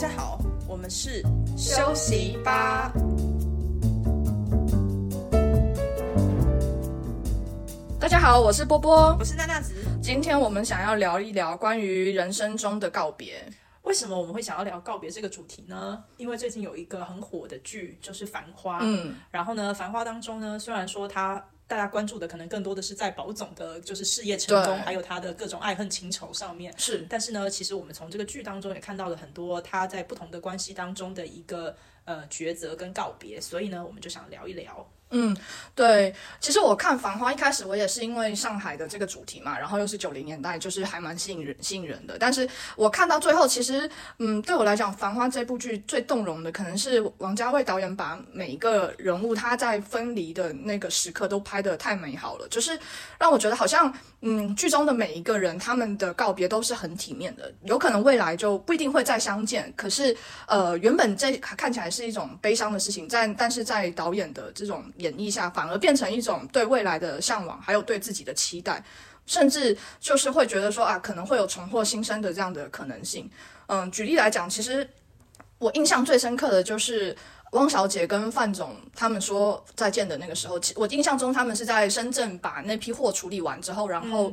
家好，我们是休息吧。大家好，我是波波，我是娜娜子。今天我们想要聊一聊关于人生中的告别。为什么我们会想要聊告别这个主题呢？因为最近有一个很火的剧，就是《繁花》。然后呢，《繁花》当中呢，虽然说大家关注的可能更多的是在宝总的就是事业成功，还有他的各种爱恨情仇上面，是。但是呢，其实我们从这个剧当中也看到了很多他在不同的关系当中的一个抉择跟告别，所以呢，我们就想聊一聊。对，其实我看《繁花》一开始我也是因为上海的这个主题嘛，然后又是90年代，就是还蛮吸引人的。但是我看到最后，其实对我来讲，《繁花》这部剧最动容的可能是王家卫导演把每一个人物他在分离的那个时刻都拍得太美好了，就是让我觉得好像剧中的每一个人他们的告别都是很体面的，有可能未来就不一定会再相见，可是原本这看起来是一种悲伤的事情，但是在导演的这种演绎下，反而变成一种对未来的向往，还有对自己的期待，甚至就是会觉得说可能会有重获新生的这样的可能性。举例来讲，其实我印象最深刻的就是汪小姐跟范总他们说再见的那个时候，我印象中他们是在深圳把那批货处理完之后，然后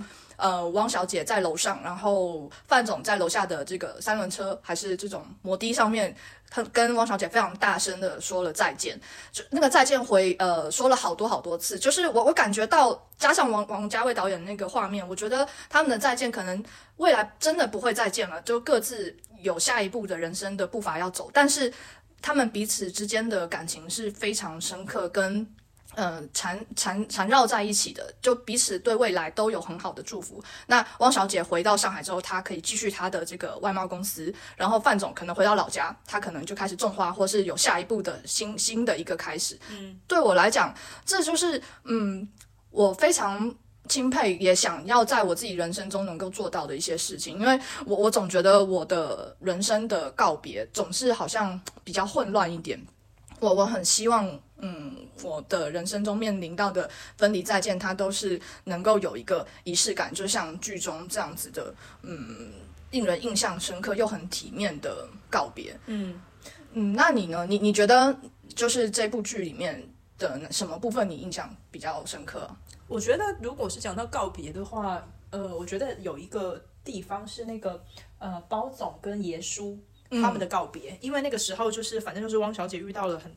汪小姐在楼上，然后范总在楼下的这个三轮车还是这种摩的上面，他跟汪小姐非常大声的说了再见，就那个再见说了好多次，就是我感觉到，加上王家卫导演那个画面，我觉得他们的再见可能未来真的不会再见了，就各自有下一步的人生的步伐要走，但是他们彼此之间的感情是非常深刻跟缠绕在一起的，就彼此对未来都有很好的祝福。那汪小姐回到上海之后，她可以继续她的这个外贸公司，然后范总可能回到老家，他可能就开始种花，或是有下一步的新的一个开始。对我来讲，这就是我非常钦佩，也想要在我自己人生中能够做到的一些事情。因为我总觉得我的人生的告别总是好像比较混乱一点，我很希望我的人生中面临到的分离再见，它都是能够有一个仪式感，就像剧中这样子的令人印象深刻又很体面的告别。那你呢？你觉得就是这部剧里面的什么部分你印象比较深刻啊？我觉得如果是讲到告别的话，我觉得有一个地方是那个包总跟爷叔他们的告别。因为那个时候就是反正就是汪小姐遇到了很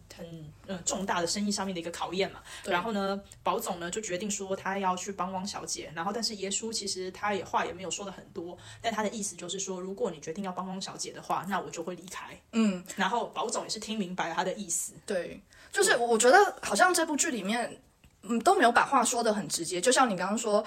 重大的生意上面的一个考验嘛，然后呢宝总呢就决定说他要去帮汪小姐，然后但是爷叔其实他也话也没有说的很多，但他的意思就是说如果你决定要帮汪小姐的话，那我就会离开。然后宝总也是听明白了他的意思。对，就是我觉得好像这部剧里面都没有把话说得很直接，就像你刚刚说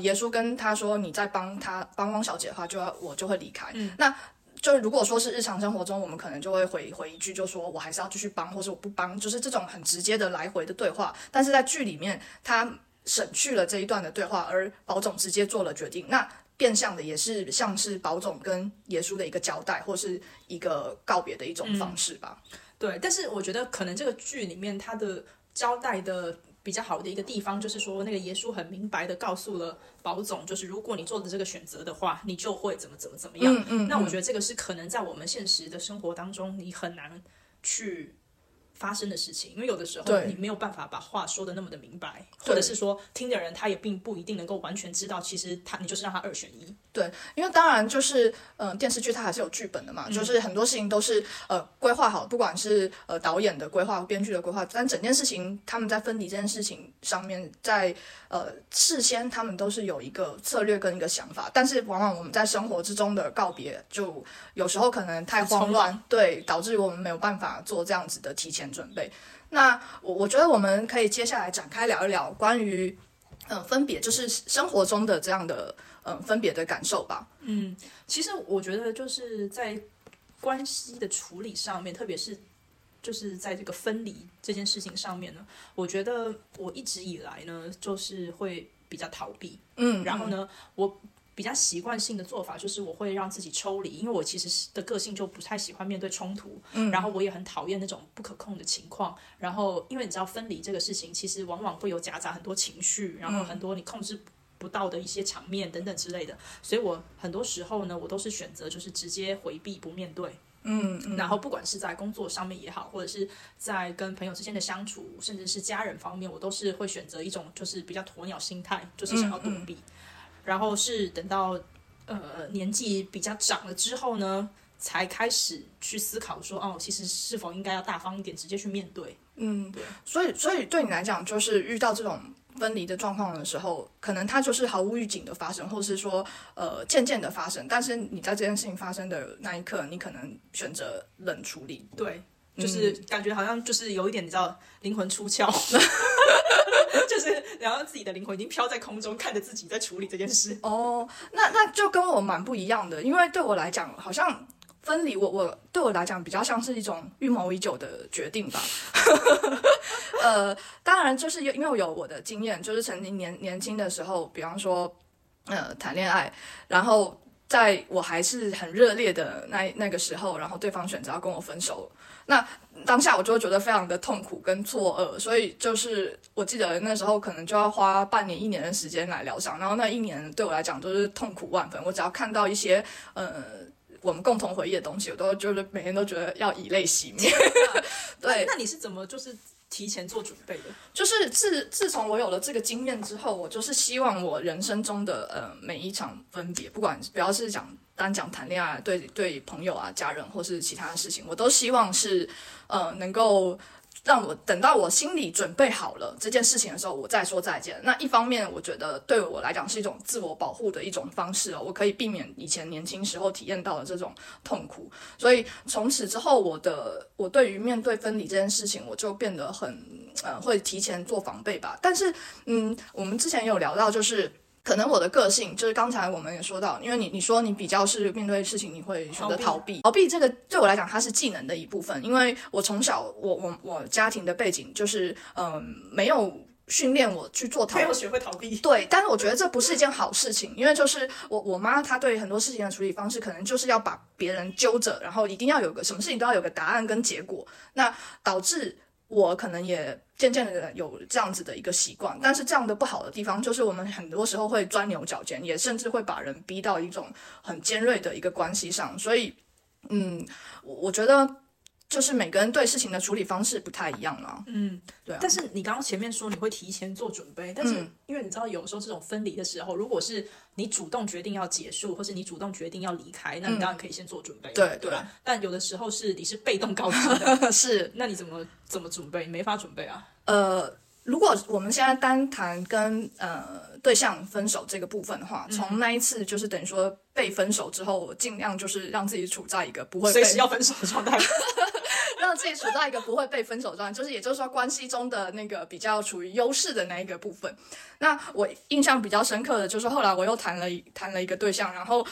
爷叔跟他说你在帮汪小姐的话，我就会离开。那就如果说是日常生活中，我们可能就会回一句，就说我还是要继续帮，或是我不帮，就是这种很直接的来回的对话。但是在剧里面，他省去了这一段的对话，而宝总直接做了决定，那变相的也是像是宝总跟爷叔的一个交代，或是一个告别的一种方式吧。对，但是我觉得可能这个剧里面他的交代的比较好的一个地方，就是说那个爷叔很明白的告诉了宝总，就是如果你做的这个选择的话，你就会怎么样。那我觉得这个是可能在我们现实的生活当中你很难去发生的事情，因为有的时候你没有办法把话说的那么的明白，或者是说听的人他也并不一定能够完全知道，其实你就是让他二选一。对，因为当然就是电视剧它还是有剧本的嘛，就是很多事情都是规划好，不管是导演的规划、编剧的规划，但整件事情他们在分离这件事情上面，在事先他们都是有一个策略跟一个想法，但是往往我们在生活之中的告别就有时候可能太慌乱，对，导致我们没有办法做这样子的提前准备。那我觉得我们可以接下来展开聊一聊关于分别，就是生活中的这样的分别的感受吧。其实我觉得就是在关系的处理上面，特别是就是在这个分离这件事情上面呢，我觉得我一直以来呢就是会比较逃避。然后呢我比较习惯性的做法就是我会让自己抽离，因为我其实的个性就不太喜欢面对冲突，然后我也很讨厌那种不可控的情况，然后因为你知道分离这个事情其实往往会有夹杂很多情绪，然后很多你控制不到的一些场面等等之类的，所以我很多时候呢我都是选择就是直接回避不面对。然后不管是在工作上面也好，或者是在跟朋友之间的相处，甚至是家人方面，我都是会选择一种就是比较鸵鸟心态，就是想要躲避。然后是等到年纪比较长了之后呢，才开始去思考说，哦，其实是否应该要大方一点，直接去面对。对。所以对你来讲，就是遇到这种分离的状况的时候，可能它就是毫无预警的发生，或是说渐渐的发生，但是你在这件事情发生的那一刻，你可能选择冷处理。对，就是感觉好像就是有一点，你知道，灵魂出窍就是然后自己的灵魂已经飘在空中，看着自己在处理这件事。那就跟我蛮不一样的，因为对我来讲，好像分离我对我来讲比较像是一种预谋已久的决定吧。当然就是因为我有我的经验，就是曾经年轻的时候，比方说谈恋爱，然后在我还是很热烈的那个时候，然后对方选择要跟我分手，那当下我就会觉得非常的痛苦跟错愕，所以就是我记得那时候可能就要花半年一年的时间来疗伤，然后那一年对我来讲就是痛苦万分，我只要看到一些我们共同回忆的东西，我都就是每天都觉得要以泪洗面。对，那你是怎么就是提前做准备的？就是自从我有了这个经验之后，我就是希望我人生中的每一场分别，不管不要是讲单讲谈恋爱，对朋友啊、家人或是其他的事情，我都希望是能够让我等到我心里准备好了这件事情的时候，我再说再见。那一方面我觉得对我来讲是一种自我保护的一种方式我可以避免以前年轻时候体验到的这种痛苦，所以从此之后我对于面对分离这件事情，我就变得很会提前做防备吧。但是我们之前有聊到，就是可能我的个性，就是刚才我们也说到，因为你说你比较是面对事情你会选择逃避，这个对我来讲它是技能的一部分，因为我从小我家庭的背景就是没有训练我去做逃避，没有学会逃避。对，但是我觉得这不是一件好事情，因为就是我妈她对很多事情的处理方式，可能就是要把别人揪着，然后一定要有个什么事情都要有个答案跟结果，那导致我可能也渐渐的有这样子的一个习惯。但是这样的不好的地方就是我们很多时候会钻牛角尖，也甚至会把人逼到一种很尖锐的一个关系上，所以我觉得就是每个人对事情的处理方式不太一样啦。对啊。但是你刚刚前面说你会提前做准备，但是因为你知道有时候这种分离的时候，如果是你主动决定要结束，或是你主动决定要离开，那你当然可以先做准备。对。但有的时候是你是被动告知的。是。那你怎么准备？没法准备啊。如果我们现在单谈跟对象分手这个部分的话，从那一次就是等于说被分手之后，我尽量就是让自己处在一个不会随时要分手的状态。让自己处在一个不会被分手状态，就是也就是说关系中的那个比较处于优势的那一个部分。那我印象比较深刻的就是后来我又谈了一个对象，然后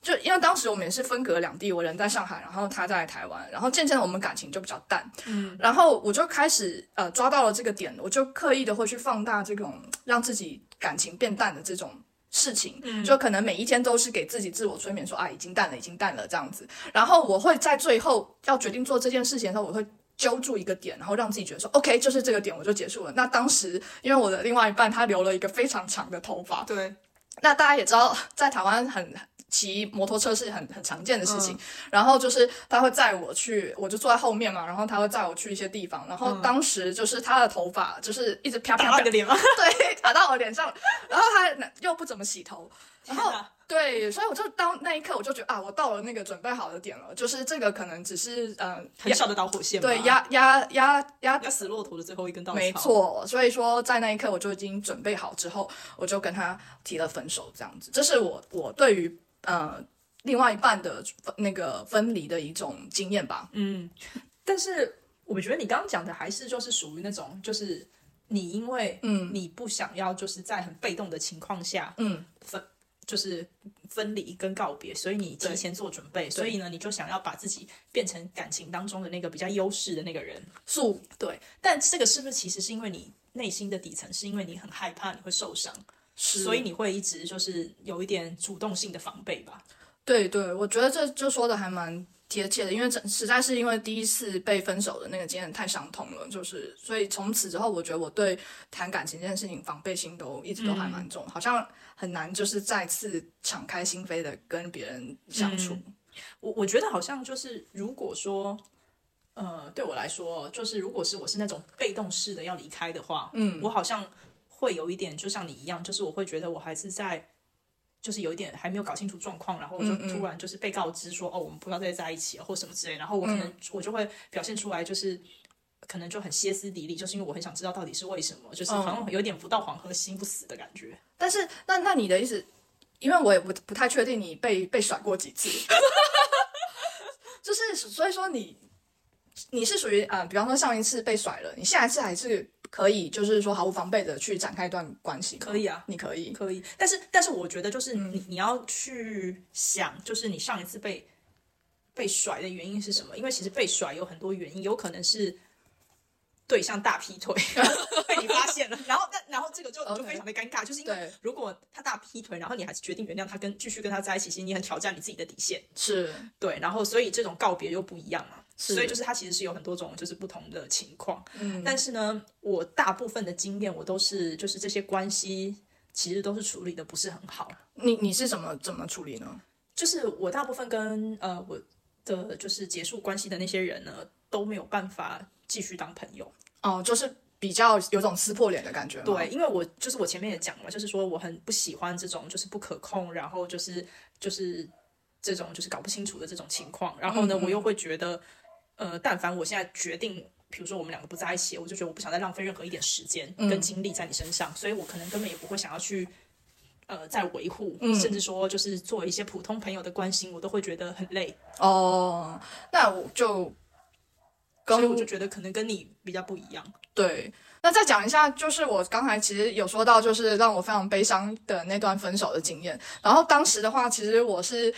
就因为当时我们也是分隔两地，我人在上海，然后他在台湾，然后渐渐我们感情就比较淡。然后我就开始抓到了这个点，我就刻意的会去放大这种让自己感情变淡的这种事情，就可能每一天都是给自己自我催眠说已经淡了，已经淡了这样子。然后我会在最后要决定做这件事情的时候，我会揪住一个点，然后让自己觉得说 OK 就是这个点我就结束了。那当时因为我的另外一半他留了一个非常长的头发，对，那大家也知道在台湾骑摩托车是很常见的事情，然后就是他会载我去，我就坐在后面嘛，然后他会载我去一些地方，然后当时就是他的头发就是一直啪啪啪打到你的脸吗？对，打到我脸上，然后他又不怎么洗头，然后对，所以我就到那一刻我就觉得我到了那个准备好的点了，就是这个可能只是很小的导火线吧，对，压死骆驼的最后一根稻草，没错。所以说在那一刻我就已经准备好之后，我就跟他提了分手，这样子，这是我对于另外一半的那个分离的一种经验吧。但是我觉得你刚刚讲的还是就是属于那种，就是你因为你不想要就是在很被动的情况下就是分离跟告别，所以你提前做准备，所以呢你就想要把自己变成感情当中的那个比较优势的那个人。对，但这个是不是其实是因为你内心的底层是因为你很害怕你会受伤，所以你会一直就是有一点主动性的防备吧？对，我觉得这就说的还蛮贴切的，因为实在是因为第一次被分手的那个经验太伤痛了，就是所以从此之后，我觉得我对谈感情这件事情防备心都一直都还蛮重，好像很难就是再次敞开心扉的跟别人相处。我觉得好像就是如果说对我来说，就是如果是我是那种被动式的要离开的话，我好像会有一点就像你一样，就是我会觉得我还是在就是有一点还没有搞清楚状况，然后我就突然就是被告知说哦我们不要再在一起了或什么之类，然后我可能我就会表现出来就是可能就很歇斯底里，就是因为我很想知道到底是为什么，就是好像有点不到黄河心不死的感觉。但是那你的意思，因为我也不太确定你被甩过几次就是所以说你是属于比方说上一次被甩了，你下一次还是可以就是说毫无防备的去展开一段关系？可以啊，你可以，但是我觉得就是你要去想，就是你上一次被甩的原因是什么？因为其实被甩有很多原因，有可能是对象大劈腿被你发现了，然后这个就非常的尴尬，就是因为如果他大劈腿，然后你还是决定原谅他继续跟他在一起，其实你很挑战你自己的底线，是对，然后所以这种告别又不一样嘛，所以就是他其实是有很多种就是不同的情况，但是呢，我大部分的经验我都是就是这些关系其实都是处理的不是很好。你是怎么处理呢？就是我大部分跟我的就是结束关系的那些人呢都没有办法继续当朋友。哦，就是比较有种撕破脸的感觉。对，因为我就是我前面也讲了，就是说我很不喜欢这种就是不可控，然后就是这种就是搞不清楚的这种情况。然后呢，我又会觉得，但凡我现在决定，比如说我们两个不在一起，我就觉得我不想再浪费任何一点时间跟精力在你身上，所以我可能根本也不会想要去在维护，甚至说就是做一些普通朋友的关心，我都会觉得很累。哦，那我就。所以我就觉得可能跟你比较不一样。对，那再讲一下，就是我刚才其实有说到，就是让我非常悲伤的那段分手的经验。然后当时的话，其实我是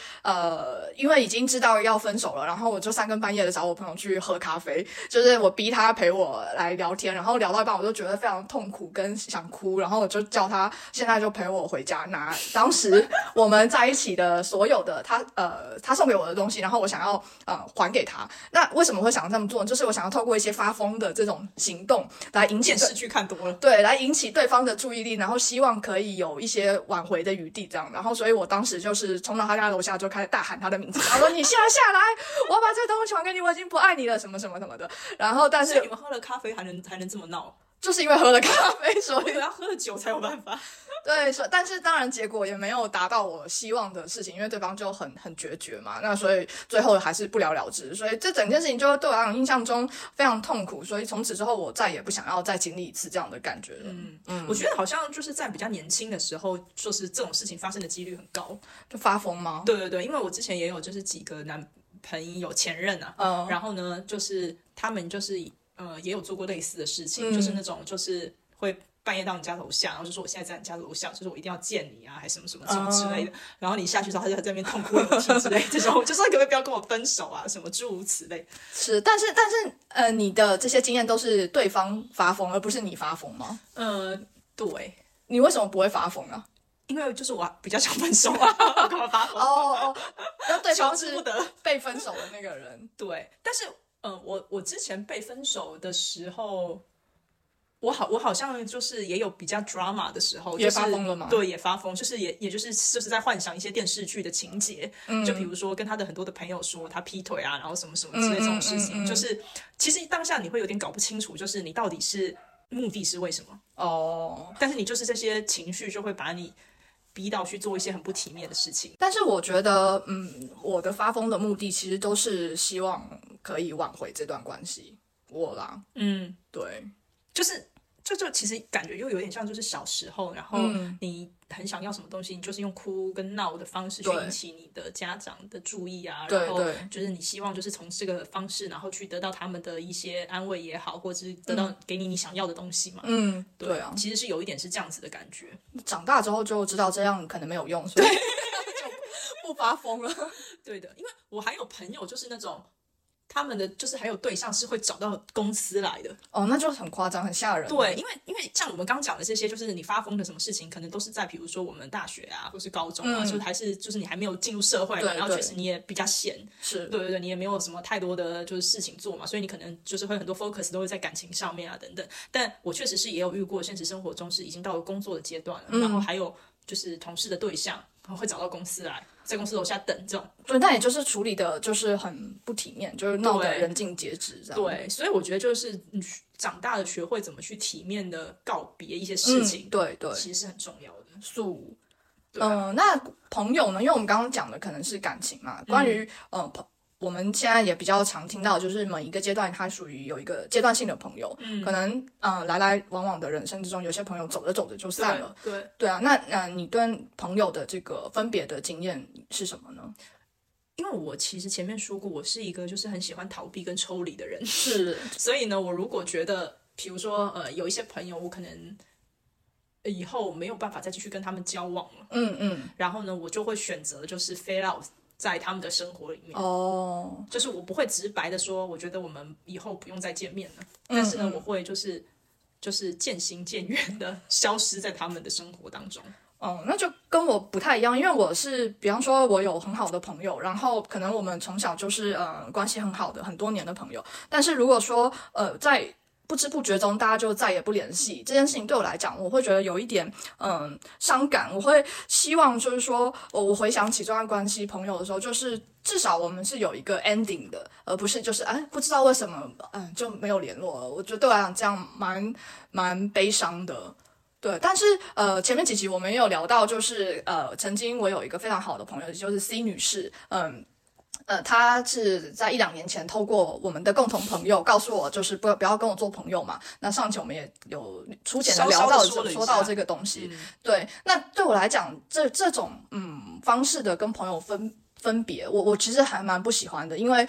因为已经知道要分手了，然后我就三更半夜的找我朋友去喝咖啡，就是我逼他陪我来聊天，然后聊到一半我就觉得非常痛苦跟想哭，然后我就叫他现在就陪我回家拿当时我们在一起的所有的他送给我的东西，然后我想要还给他。那为什么会想这么做？就是我想要透过一些发疯的这种行动来引起电视剧看多了，对，来引起对方的注意力，然后希望可以有一些挽回的余地这样。然后所以我当时就是冲到他家楼下就开始大喊他的名字，然后说你现在下来，我要把这东西还给你，我已经不爱你了，什么什么什么的。然后但是你们喝了咖啡还能这么闹？就是因为喝了咖啡，所以要喝了酒才有办法。对，但是当然结果也没有达到我希望的事情，因为对方就很决绝嘛，那所以最后还是不了了之，所以这整件事情就对我来讲印象中非常痛苦，所以从此之后我再也不想要再经历一次这样的感觉了。我觉得好像就是在比较年轻的时候，就是这种事情发生的几率很高。就发疯吗？对对对，因为我之前也有就是几个男朋友前任啊，然后呢就是他们就是也有做过类似的事情，就是那种就是会半夜到你家楼下，然后就说我现在在你家楼下，就是我一定要见你啊，还什么什么什么之类的。然后你下去之后，他就在那边痛哭流涕之类的，这种就说可不可以不要跟我分手啊，什么诸如此类。是，但是你的这些经验都是对方发疯，而不是你发疯吗？对。你为什么不会发疯啊？因为就是我比较想分手啊，我干嘛发疯？哦，那对方是被分手的那个人。对，但是我之前被分手的时候。我好像就是也有比较 drama 的时候，也发疯了嘛、就是、对，也发疯，就是也就是在幻想一些电视剧的情节，就比如说跟他的很多的朋友说他劈腿啊，然后什么什么之类这种事情，就是其实当下你会有点搞不清楚，就是你到底是目的是为什么哦，但是你就是这些情绪就会把你逼到去做一些很不体面的事情。但是我觉得，我的发疯的目的其实都是希望可以挽回这段关系，我啦，对，就是。就其实感觉又有点像就是小时候，然后你很想要什么东西，你就是用哭跟闹的方式去引起你的家长的注意啊，然后就是你希望就是从这个方式然后去得到他们的一些安慰也好，或者是得到给你想要的东西嘛。对啊，其实是有一点是这样子的感觉。长大之后就知道这样可能没有用，所以就不发疯了。对的，因为我还有朋友就是那种他们的就是还有对象是会找到公司来的哦，那就很夸张，很吓人。对，因为像我们刚讲的这些，就是你发疯的什么事情，可能都是在比如说我们大学啊，或是高中啊，就还是就是你还没有进入社会嘛，然后确实你也比较闲，是对对对，你也没有什么太多的就是事情做嘛，所以你可能就是会很多 focus 都会在感情上面啊等等。但我确实是也有遇过，现实生活中是已经到了工作的阶段了，然后还有就是同事的对象。我会找到公司来，在公司楼下等这种。对，但也就是处理的就是很不体面，就是闹得人尽皆知这样。对，所以我觉得就是你长大的学会怎么去体面的告别一些事情，对对，其实是很重要的。素，那朋友呢？因为我们刚刚讲的可能是感情嘛，关于我们现在也比较常听到，就是每一个阶段它属于有一个阶段性的朋友，可能来来往往的人生之中，有些朋友走着走着就散了。对对啊，那你对朋友的这个分别的经验是什么呢？因为我其实前面说过，我是一个就是很喜欢逃避跟抽离的人，是，所以呢，我如果觉得，比如说有一些朋友，我可能以后没有办法再继续跟他们交往了，然后呢，我就会选择就是 fade out。在他们的生活里面，就是我不会直白的说我觉得我们以后不用再见面了，但是呢我会就是渐行渐远的消失在他们的生活当中。那就跟我不太一样，因为我是比方说我有很好的朋友，然后可能我们从小就是关系很好的很多年的朋友，但是如果说在不知不觉中大家就再也不联系，这件事情对我来讲我会觉得有一点伤感。我会希望就是说我回想起这段关系朋友的时候，就是至少我们是有一个 ending 的，而不是就是不知道为什么就没有联络了。我觉得对我来讲这样蛮悲伤的。对，但是前面几集我们也有聊到，就是曾经我有一个非常好的朋友，就是 C 女士，他是在1-2年前透过我们的共同朋友告诉我，就是不要跟我做朋友嘛。那上期我们也有粗浅的聊到说到这个东西，对。那对我来讲，这种方式的跟朋友分别，我其实还蛮不喜欢的，因为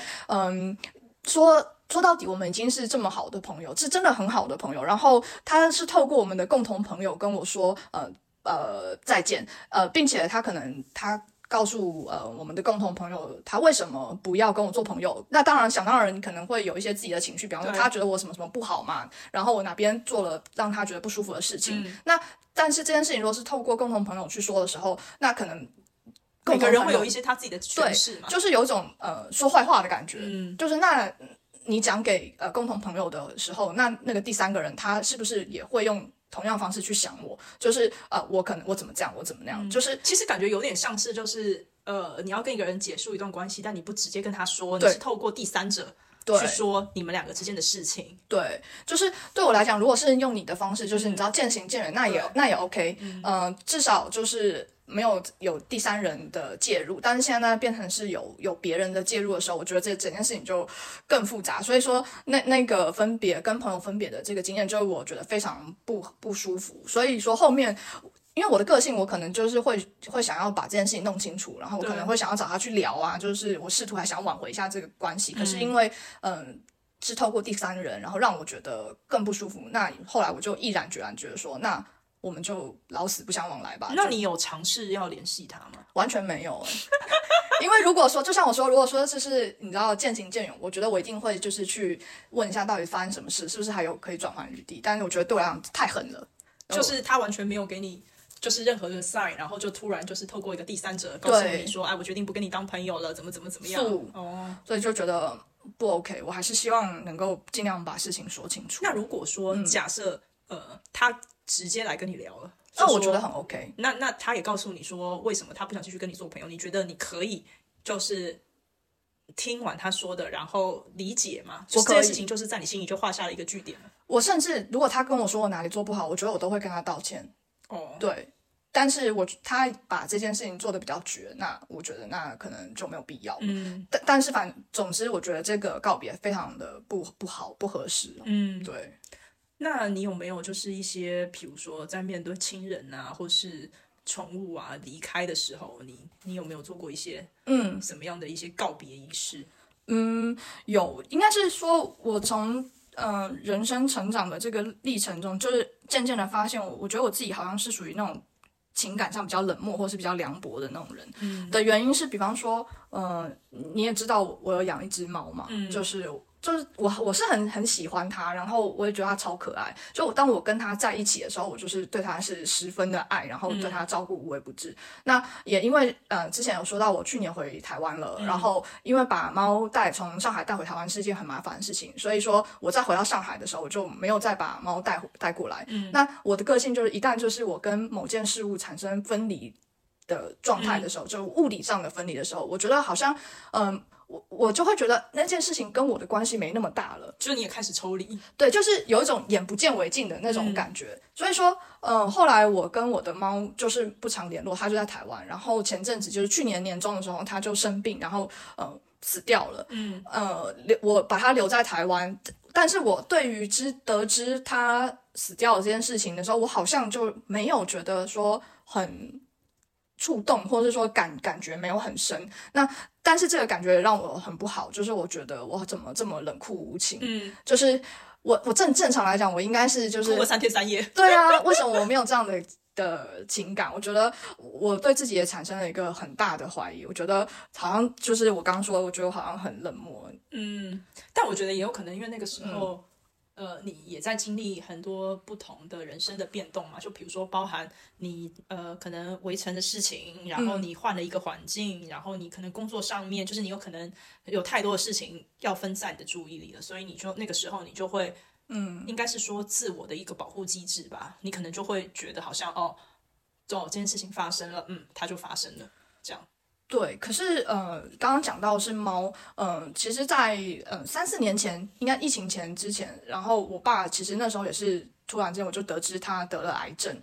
说到底我们已经是这么好的朋友，是真的很好的朋友。然后他是透过我们的共同朋友跟我说，再见，并且他可能他。告诉我们的共同朋友他为什么不要跟我做朋友。那当然想当然可能会有一些自己的情绪，比方说他觉得我什么什么不好嘛，然后我哪边做了让他觉得不舒服的事情，那但是这件事情如果是透过共同朋友去说的时候，那可能每个人会有一些他自己的诠释嘛，对，就是有一种说坏话的感觉，就是那你讲给共同朋友的时候，那个第三个人他是不是也会用同样方式去想我，就是我可能我怎么这样，我怎么那样，就是其实感觉有点像是就是你要跟一个人结束一段关系，但你不直接跟他说，你是透过第三者去说你们两个之间的事情。对，就是对我来讲，如果是用你的方式，就是你知道渐行渐远，那也 OK，至少就是没有第三人的介入。但是现在变成是有别人的介入的时候，我觉得这整件事情就更复杂。所以说那个分别跟朋友分别的这个经验，就我觉得非常不舒服。所以说后面因为我的个性，我可能就是会想要把这件事情弄清楚，然后我可能会想要找他去聊啊，就是我试图还想挽回一下这个关系。可是因为是透过第三人，然后让我觉得更不舒服。那后来我就毅然决然觉得说那。我们就老死不相往来吧。那你有尝试要联系他吗？完全没有，因为如果说就像我说，如果说就是你知道渐行渐远，我觉得我一定会就是去问一下到底发生什么事，是不是还有可以转换余地。但是我觉得对我来讲太狠了，就是他完全没有给你就是任何的 sign， 然后就突然就是透过一个第三者告诉你说，哎，我决定不跟你当朋友了，怎么样。所以就觉得不 OK， 我还是希望能够尽量把事情说清楚。那如果说假设他直接来跟你聊了，那我觉得很 OK。那他也告诉你说为什么他不想继续跟你做朋友，你觉得你可以就是听完他说的然后理解吗？我可以，这件事情就是在你心里就画下了一个句点。我甚至如果他跟我说我哪里做不好，我觉得我都会跟他道歉。对，但是他把这件事情做得比较绝，那我觉得那可能就没有必要。但是总之我觉得这个告别非常的不好，不合适。对。那你有没有就是一些比如说在面对亲人啊或是宠物啊离开的时候，你有没有做过一些什么样的一些告别仪式？有，应该是说我从人生成长的这个历程中，就是渐渐的发现我觉得我自己好像是属于那种情感上比较冷漠或是比较凉薄的那种人。的原因是比方说你也知道我有养一只猫嘛，就是我是很喜欢他，然后我也觉得他超可爱。就当我跟他在一起的时候，我就是对他是十分的爱，然后对他照顾无微不至。那也因为之前有说到我去年回台湾了，然后因为把猫从上海带回台湾是一件很麻烦的事情，所以说我再回到上海的时候，我就没有再把猫带过来。那我的个性就是一旦就是我跟某件事物产生分离的状态的时候，就物理上的分离的时候，我觉得好像我就会觉得那件事情跟我的关系没那么大了，就你也开始抽离，对，就是有一种眼不见为净的那种感觉。所以说后来我跟我的猫就是不常联络，它就在台湾，然后前阵子就是去年年中的时候它就生病，然后死掉了。我把它留在台湾，但是我对于得知它死掉的这件事情的时候，我好像就没有觉得说很触动，或者说感觉没有很深。那但是这个感觉让我很不好，就是我觉得我怎么这么冷酷无情。就是我正常来讲，我应该是就是哭了3天3夜。对啊，为什么我没有这样的情感？我觉得我对自己也产生了一个很大的怀疑。我觉得好像就是我刚刚说，我觉得我好像很冷漠。但我觉得也有可能，因为那个时候。你也在经历很多不同的人生的变动嘛，就比如说包含你可能围城的事情，然后你换了一个环境，然后你可能工作上面，就是你有可能有太多的事情要分散你的注意力了，所以你就那个时候你就会应该是说自我的一个保护机制吧，你可能就会觉得好像这件事情发生了，它就发生了这样。对，可是刚刚讲到是猫，其实在3-4年前，应该疫情前之前，然后我爸其实那时候也是突然间我就得知他得了癌症，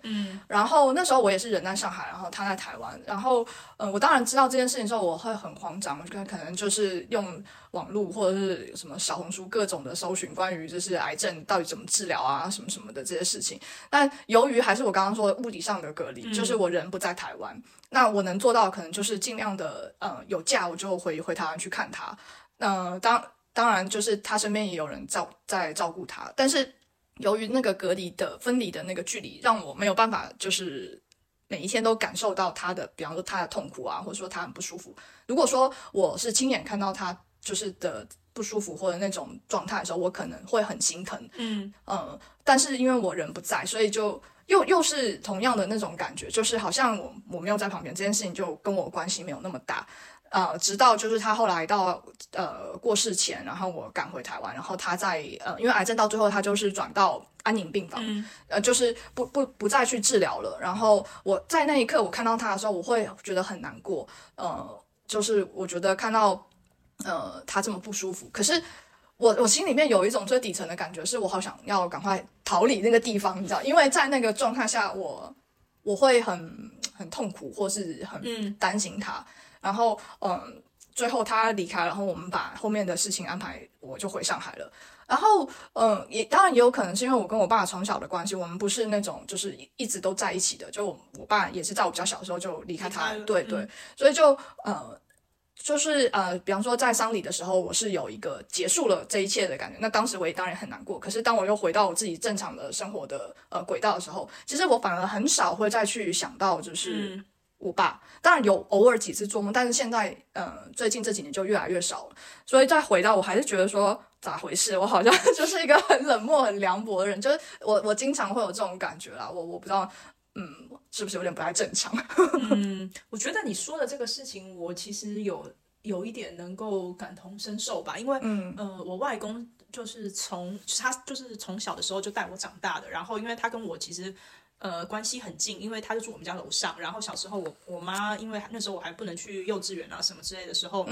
然后那时候我也是人在上海，然后他在台湾，然后我当然知道这件事情的时候我会很慌张，我可能就是用网络或者是什么小红书各种的搜寻关于就是癌症到底怎么治疗啊什么什么的这些事情。但由于还是我刚刚说的物理上的隔离，就是我人不在台湾，那我能做到可能就是尽量的有假我就回台湾去看他，当然就是他身边也有人在照顾他，但是由于那个隔离的分离的那个距离，让我没有办法就是每一天都感受到他的，比方说他的痛苦啊，或者说他很不舒服。如果说我是亲眼看到他就是的不舒服或者那种状态的时候，我可能会很心疼。但是因为我人不在，所以就又是同样的那种感觉，就是好像我没有在旁边，这件事情就跟我关系没有那么大。直到就是他后来到过世前，然后我赶回台湾，然后他在因为癌症到最后他就是转到安宁病房，就是不再去治疗了。然后我在那一刻我看到他的时候，我会觉得很难过，就是我觉得看到他这么不舒服，可是我心里面有一种最底层的感觉，是我好想要赶快逃离那个地方，你知道，因为在那个状态下我会很痛苦，或是很担心他。然后最后他离开，然后我们把后面的事情安排，我就回上海了。然后也当然也有可能是因为我跟我爸从小的关系，我们不是那种就是一直都在一起的，就我爸也是在我比较小的时候就离开他，对对，所以就就是比方说在丧礼的时候，我是有一个结束了这一切的感觉。那当时我也当然很难过，可是当我又回到我自己正常的生活的轨道的时候，其实我反而很少会再去想到就是我爸，当然有偶尔几次做梦，但是现在最近这几年就越来越少了。所以再回到我还是觉得说咋回事，我好像就是一个很冷漠很凉薄的人，就是我经常会有这种感觉啦，我不知道是不是有点不太正常。我觉得你说的这个事情我其实有一点能够感同身受吧，因为我外公就是从小的时候就带我长大的，然后因为他跟我其实关系很近，因为他就住我们家楼上。然后小时候我妈，因为那时候我还不能去幼稚园啊什么之类的时候，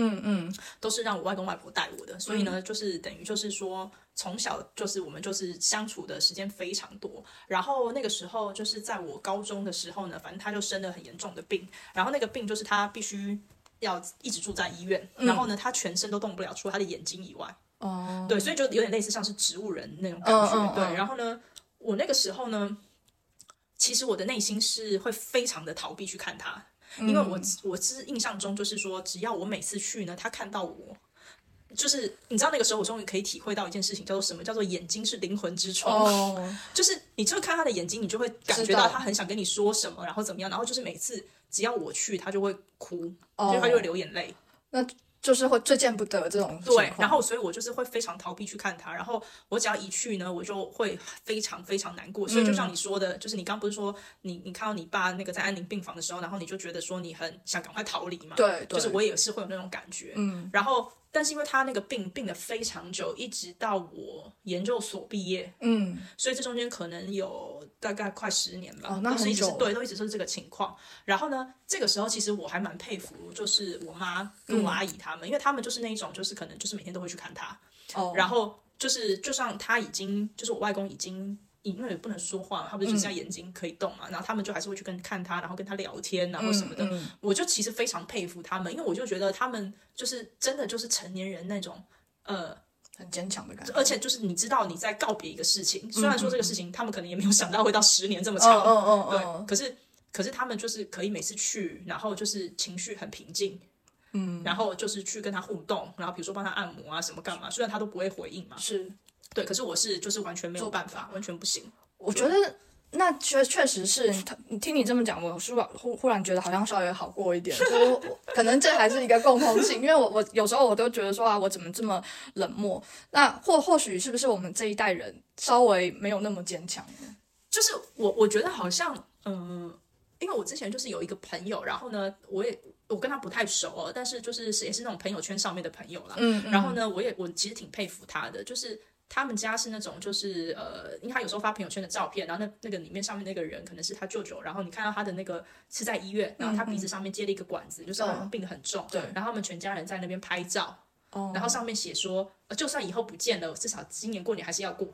都是让我外公外婆带我的。所以呢，就是等于就是说，从小就是我们就是相处的时间非常多。然后那个时候就是在我高中的时候呢，反正他就生了很严重的病，然后那个病就是他必须要一直住在医院，然后呢，他全身都动不了，除了他的眼睛以外。对，所以就有点类似像是植物人那种感觉。对，然后呢，我那个时候呢，其实我的内心是会非常的逃避去看他，因为我印象中就是说，只要我每次去呢，他看到我，就是你知道那个时候我终于可以体会到一件事情，叫做什么叫做眼睛是灵魂之窗。就是你就看他的眼睛，你就会感觉到他很想跟你说什么，然后怎么样，然后就是每次只要我去，他就会哭，他就会流眼泪。那就是会最见不得这种情况。对，然后所以我就是会非常逃避去看他，然后我只要一去呢，我就会非常非常难过。所以就像你说的，就是你刚不是说你看到你爸那个在安宁病房的时候，然后你就觉得说你很想赶快逃离嘛。对，就是我也是会有那种感觉。然后但是因为他那个病得非常久，一直到我研究所毕业，嗯，所以这中间可能有大概快10年吧，哦，那很久，对，都一直是这个情况。然后呢，这个时候其实我还蛮佩服，就是我妈跟我阿姨他们，因为他们就是那一种，就是可能就是每天都会去看他，哦，然后就是就像他已经，就是我外公已经。因为也不能说话嘛，他不是只剩下眼睛可以动嘛，然后他们就还是会去看他，然后跟他聊天，然后什么的，我就其实非常佩服他们，因为我就觉得他们就是真的就是成年人那种很坚强的感觉，而且就是你知道你在告别一个事情，虽然说这个事情他们可能也没有想到会到10年这么长，对，可是他们就是可以每次去，然后就是情绪很平静。嗯，然后就是去跟他互动，然后比如说帮他按摩啊什么干嘛，虽然他都不会回应嘛，是。对，可是我是就是完全没有办法，完全不行。我觉得那确实是，听你这么讲，我是忽然觉得好像稍微好过一点，就可能这还是一个共同性，因为我有时候我都觉得说啊，我怎么这么冷漠？那或许是不是我们这一代人稍微没有那么坚强？就是我觉得好像因为我之前就是有一个朋友，然后呢，我跟他不太熟哦，但是就是也是那种朋友圈上面的朋友啦，然后呢，我其实挺佩服他的，就是。他们家是那种就是因为他有时候发朋友圈的照片，然后那个里面上面那个人可能是他舅舅，然后你看到他的那个是在医院，然后他鼻子上面接了一个管子，就是好像病得很重，对，然后他们全家人在那边拍照，然后上面写说就算以后不见了，至少今年过年还是要过，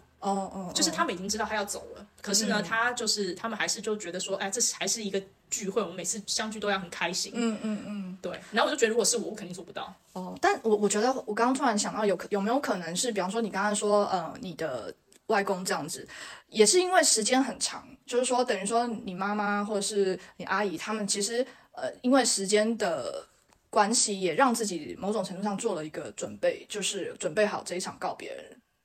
就是他们已经知道他要走了，可是呢，他就是他们还是就觉得说，哎，这还是一个聚会，我们每次相聚都要很开心，对。然后我就觉得，如果是我肯定做不到。但我觉得我刚刚突然想到有没有可能是，比方说你刚刚说，你的外公这样子，也是因为时间很长，就是说等于说你妈妈或者是你阿姨他们其实因为时间的。关系也让自己某种程度上做了一个准备，就是准备好这一场告别，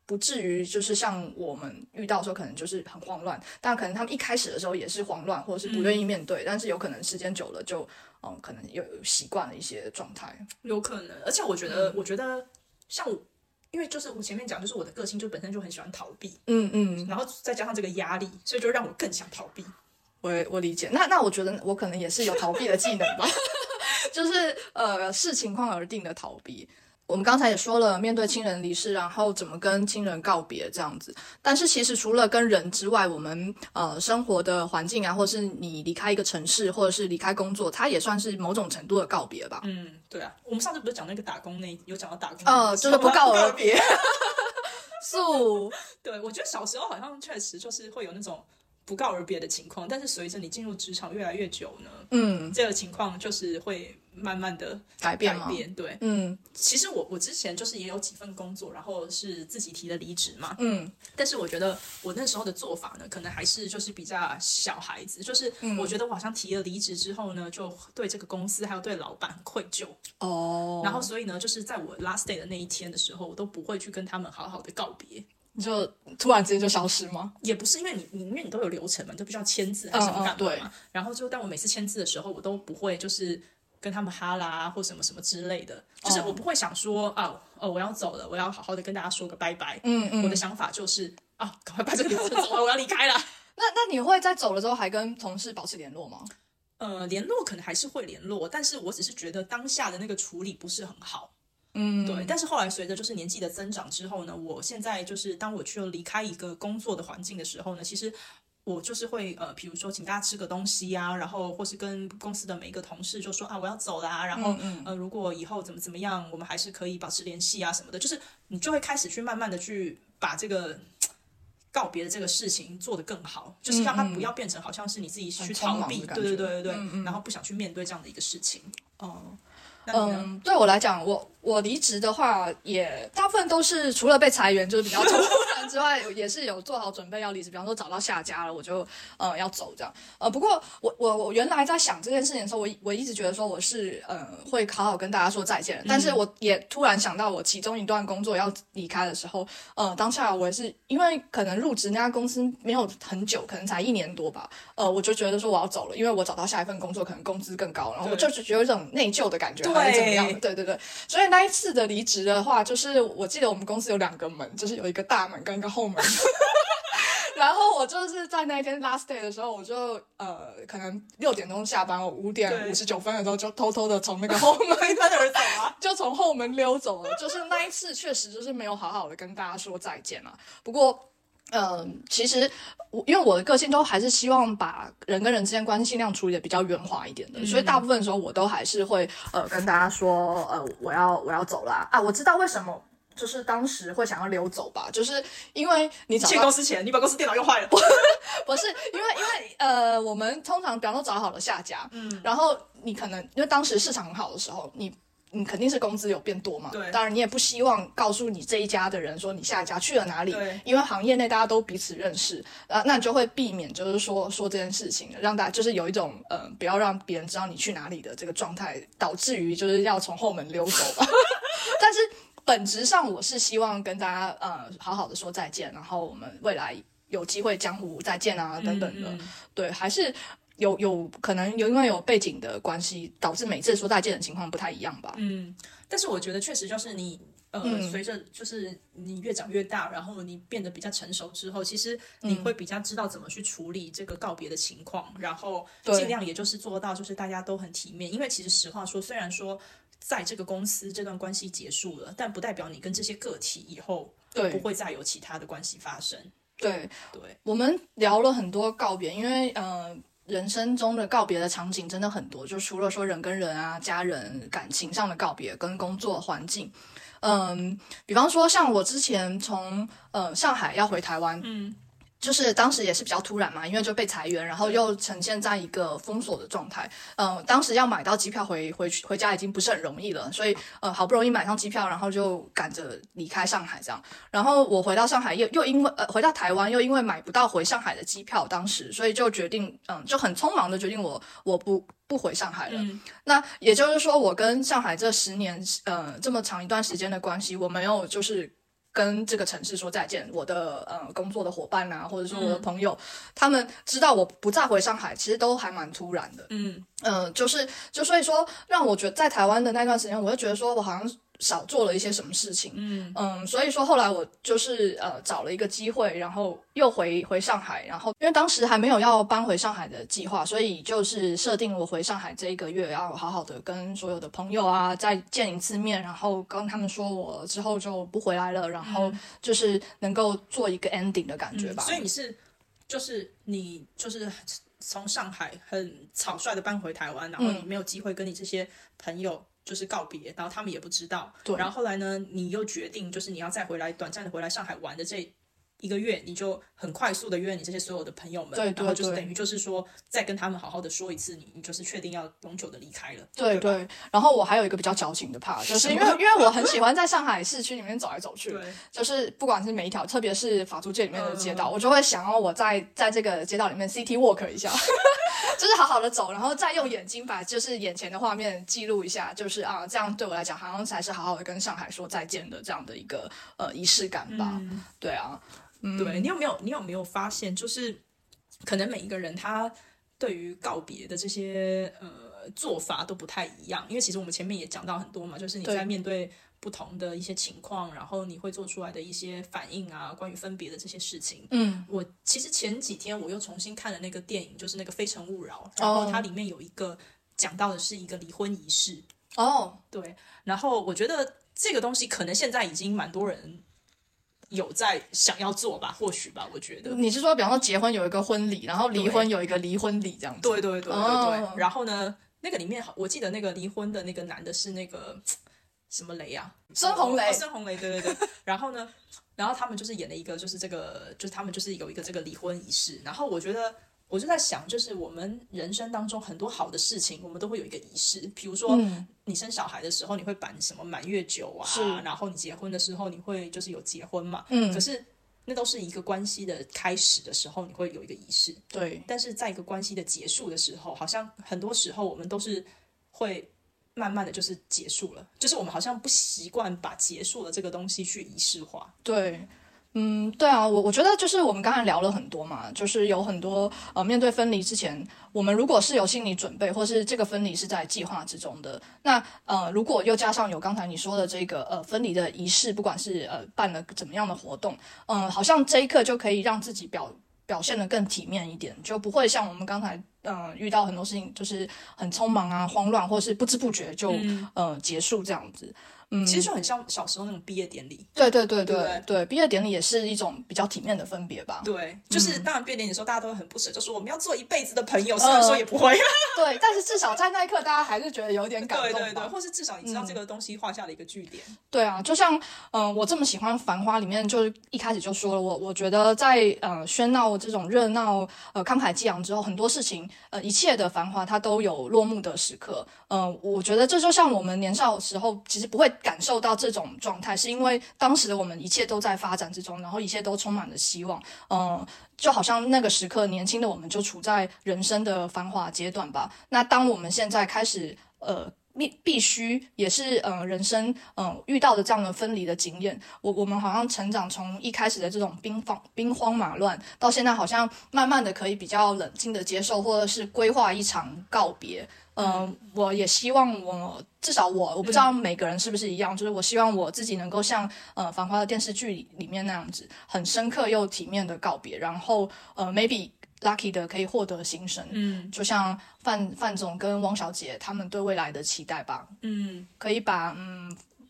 不至于就是像我们遇到的时候可能就是很慌乱，但可能他们一开始的时候也是慌乱或者是不愿意面对，但是有可能时间久了就可能有习惯了一些状态，有可能。而且我觉得像我，因为就是我前面讲，就是我的个性就本身就很喜欢逃避，然后再加上这个压力，所以就让我更想逃避。我理解，那我觉得我可能也是有逃避的技能吧。就是视情况而定的逃避。我们刚才也说了，面对亲人离世，然后怎么跟亲人告别这样子。但是其实除了跟人之外，我们生活的环境啊，或是你离开一个城市，或者是离开工作，它也算是某种程度的告别吧。对啊，我们上次不是讲那个打工那，有讲到打工就是不告而别。素对，我觉得小时候好像确实就是会有那种。不告而别的情况，但是随着你进入职场越来越久呢，这个情况就是会慢慢的改变，对，其实我之前就是也有几份工作，然后是自己提的离职嘛，但是我觉得我那时候的做法呢，可能还是就是比较小孩子，就是我觉得我好像提了离职之后呢，就对这个公司还有对老板愧疚，然后所以呢，就是在我 last day 的那一天的时候，我都不会去跟他们好好的告别。你就突然之间就消失吗？也不是，因为你都有流程嘛，你就必须要签字还是什么干嘛嘛，对。然后就但我每次签字的时候，我都不会就是跟他们哈啦或什么什么之类的，就是我不会想说我要走了，我要好好的跟大家说个拜拜。我的想法就是赶快把这个流程走完，我要离开了。那你会在走了之后还跟同事保持联络吗？联络可能还是会联络，但是我只是觉得当下的那个处理不是很好。对，但是后来随着就是年纪的增长之后呢，我现在就是当我去离开一个工作的环境的时候呢，其实我就是会比如说请大家吃个东西啊，然后或是跟公司的每一个同事就说我要走啦，然后如果以后怎么样，我们还是可以保持联系啊什么的，就是你就会开始去慢慢的去把这个告别的这个事情做得更好，就是让它不要变成好像是你自己去逃避，对，然后不想去面对这样的一个事情。对我来讲，我离职的话，也大部分都是除了被裁员就是比较突然之外，也是有做好准备要离职，比方说找到下家了，我就要走这样。不过我原来在想这件事情的时候，我一直觉得说我是会好好跟大家说再见的，但是我也突然想到我其中一段工作要离开的时候，当下我也是因为可能入职那家公司没有很久，可能才1年多吧，我就觉得说我要走了，因为我找到下一份工作可能工资更高，然后我就觉得有一种内疚的感觉。还是怎么样的？对，所以那一次的离职的话，就是我记得我们公司有2个门，就是有一个大门跟一个后门。然后我就是在那一天 last day 的时候，我就可能6点钟下班，我5点59分的时候就偷偷的从那个后门就从后门溜走了。就是那一次确实就是没有好好的跟大家说再见了。不过其实因为我的个性都还是希望把人跟人之间关系尽量处理的比较圆滑一点的，所以大部分的时候我都还是会跟大家说我要走啦啊，我知道为什么。就是当时会想要溜走吧，就是因为你去公司前你把公司电脑用坏了不是因为我们通常比方说找好了下家，然后你可能因为当时市场很好的时候，你肯定是工资有变多嘛，对，当然你也不希望告诉你这一家的人说你下一家去了哪里，因为行业内大家都彼此认识啊，那你就会避免就是说这件事情，让大家就是有一种不要让别人知道你去哪里的这个状态，导致于就是要从后门溜走吧但是本质上我是希望跟大家好好的说再见，然后我们未来有机会江湖再见啊等等的，对，还是有可能因为有背景的关系，导致每次说再见的情况不太一样吧。但是我觉得确实就是你随着就是你越长越大，然后你变得比较成熟之后，其实你会比较知道怎么去处理这个告别的情况，然后尽量也就是做到就是大家都很体面，因为其实实话说，虽然说在这个公司这段关系结束了，但不代表你跟这些个体以后不会再有其他的关系发生。 对，我们聊了很多告别，因为人生中的告别的场景真的很多，就除了说人跟人啊、家人、感情上的告别跟工作环境，比方说像我之前从上海要回台湾，就是当时也是比较突然嘛，因为就被裁员，然后又呈现在一个封锁的状态。当时要买到机票回家已经不是很容易了，所以好不容易买上机票，然后就赶着离开上海这样。然后我回到上海又因为回到台湾又因为买不到回上海的机票，当时所以就决定就很匆忙的决定我不回上海了。那也就是说，我跟上海这10年这么长一段时间的关系，我没有就是跟这个城市说再见，我的工作的伙伴啊，或者说我的朋友，他们知道我不再回上海，其实都还蛮突然的。就所以说，让我觉得在台湾的那段时间，我就觉得说我好像少做了一些什么事情。所以说后来我就是找了一个机会，然后又回上海，然后因为当时还没有要搬回上海的计划，所以就是设定我回上海这一个月要好好的跟所有的朋友啊再见一次面，然后跟他们说我之后就不回来了，然后就是能够做一个 ending 的感觉吧。所以你就是从上海很草率的搬回台湾，然后你没有机会跟你这些朋友就是告别，然后他们也不知道，然后后来呢你又决定就是你要再回来短暂的回来上海玩的这一个月，你就很快速的约你这些所有的朋友们，然后就是等于就是说再跟他们好好的说一次你就是确定要永久的离开了。对，然后我还有一个比较矫情的怕，就是因为我很喜欢在上海市区里面走来走去，就是不管是每一条特别是法租界里面的街道，我就会想要我在这个街道里面 city walk 一下就是好好的走，然后再用眼睛把就是眼前的画面记录一下，就是啊，这样对我来讲好像才是好好的跟上海说再见的这样的一个仪式感吧。对啊，对，你有没有发现，就是可能每一个人他对于告别的这些做法都不太一样，因为其实我们前面也讲到很多嘛，就是你在面对不同的一些情况，然后你会做出来的一些反应啊，关于分别的这些事情。我其实前几天我又重新看了那个电影，就是那个《非诚勿扰》，然后它里面有一个讲到的是一个离婚仪式。对，然后我觉得这个东西可能现在已经蛮多人有在想要做吧，或许吧，我觉得你是说比方说结婚有一个婚礼，然后离婚有一个离婚礼这样子。对，然后呢那个里面我记得那个离婚的那个男的是那个什么雷啊，孙红雷。孙红雷，对然后呢，然后他们就是演了一个就是这个就是他们就是有一个这个离婚仪式，然后我觉得我就在想，就是我们人生当中很多好的事情我们都会有一个仪式，比如说你生小孩的时候你会办什么满月酒啊，然后你结婚的时候你会就是有结婚嘛，可是那都是一个关系的开始的时候你会有一个仪式，对，但是在一个关系的结束的时候，好像很多时候我们都是会慢慢的就是结束了，就是我们好像不习惯把结束了这个东西去仪式化。对，对啊，我觉得就是我们刚才聊了很多嘛，就是有很多面对分离之前，我们如果是有心理准备，或是这个分离是在计划之中的，那如果又加上有刚才你说的这个分离的仪式，不管是办了怎么样的活动，好像这一刻就可以让自己表现得更体面一点，就不会像我们刚才遇到很多事情就是很匆忙啊、慌乱，或是不知不觉就结束这样子。嗯，其实就很像小时候那种毕业典礼。对对对对 对，毕业典礼也是一种比较体面的分别吧。对，就是当然毕业典礼的时候大家都会很不舍，就说我们要做一辈子的朋友，虽然说也不会。对，但是至少在那一刻大家还是觉得有点感动吧。对对对，或是至少你知道这个东西画下了一个句点。对啊，就像我这么喜欢《繁花》里面，就是一开始就说了，我觉得在喧闹这种热闹慷慨激昂之后，很多事情一切的繁华它都有落幕的时刻。我觉得这就像我们年少的时候其实不会感受到这种状态，是因为当时的我们一切都在发展之中，然后一切都充满了希望。就好像那个时刻年轻的我们就处在人生的繁华阶段吧。那当我们现在开始必须也是人生遇到的这样的分离的经验，我们好像成长从一开始的这种兵荒马乱，到现在好像慢慢的可以比较冷静的接受，或者是规划一场告别。我也希望至少我不知道每个人是不是一样，就是我希望我自己能够像繁花的电视剧里面那样子，很深刻又体面的告别，然后maybe lucky 的可以获得新生。就像范总跟汪小姐他们对未来的期待吧。可以把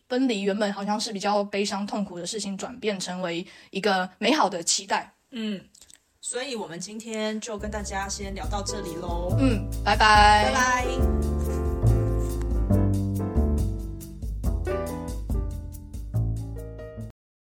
分离原本好像是比较悲伤痛苦的事情，转变成为一个美好的期待。所以我们今天就跟大家先聊到这里咯。拜拜拜拜。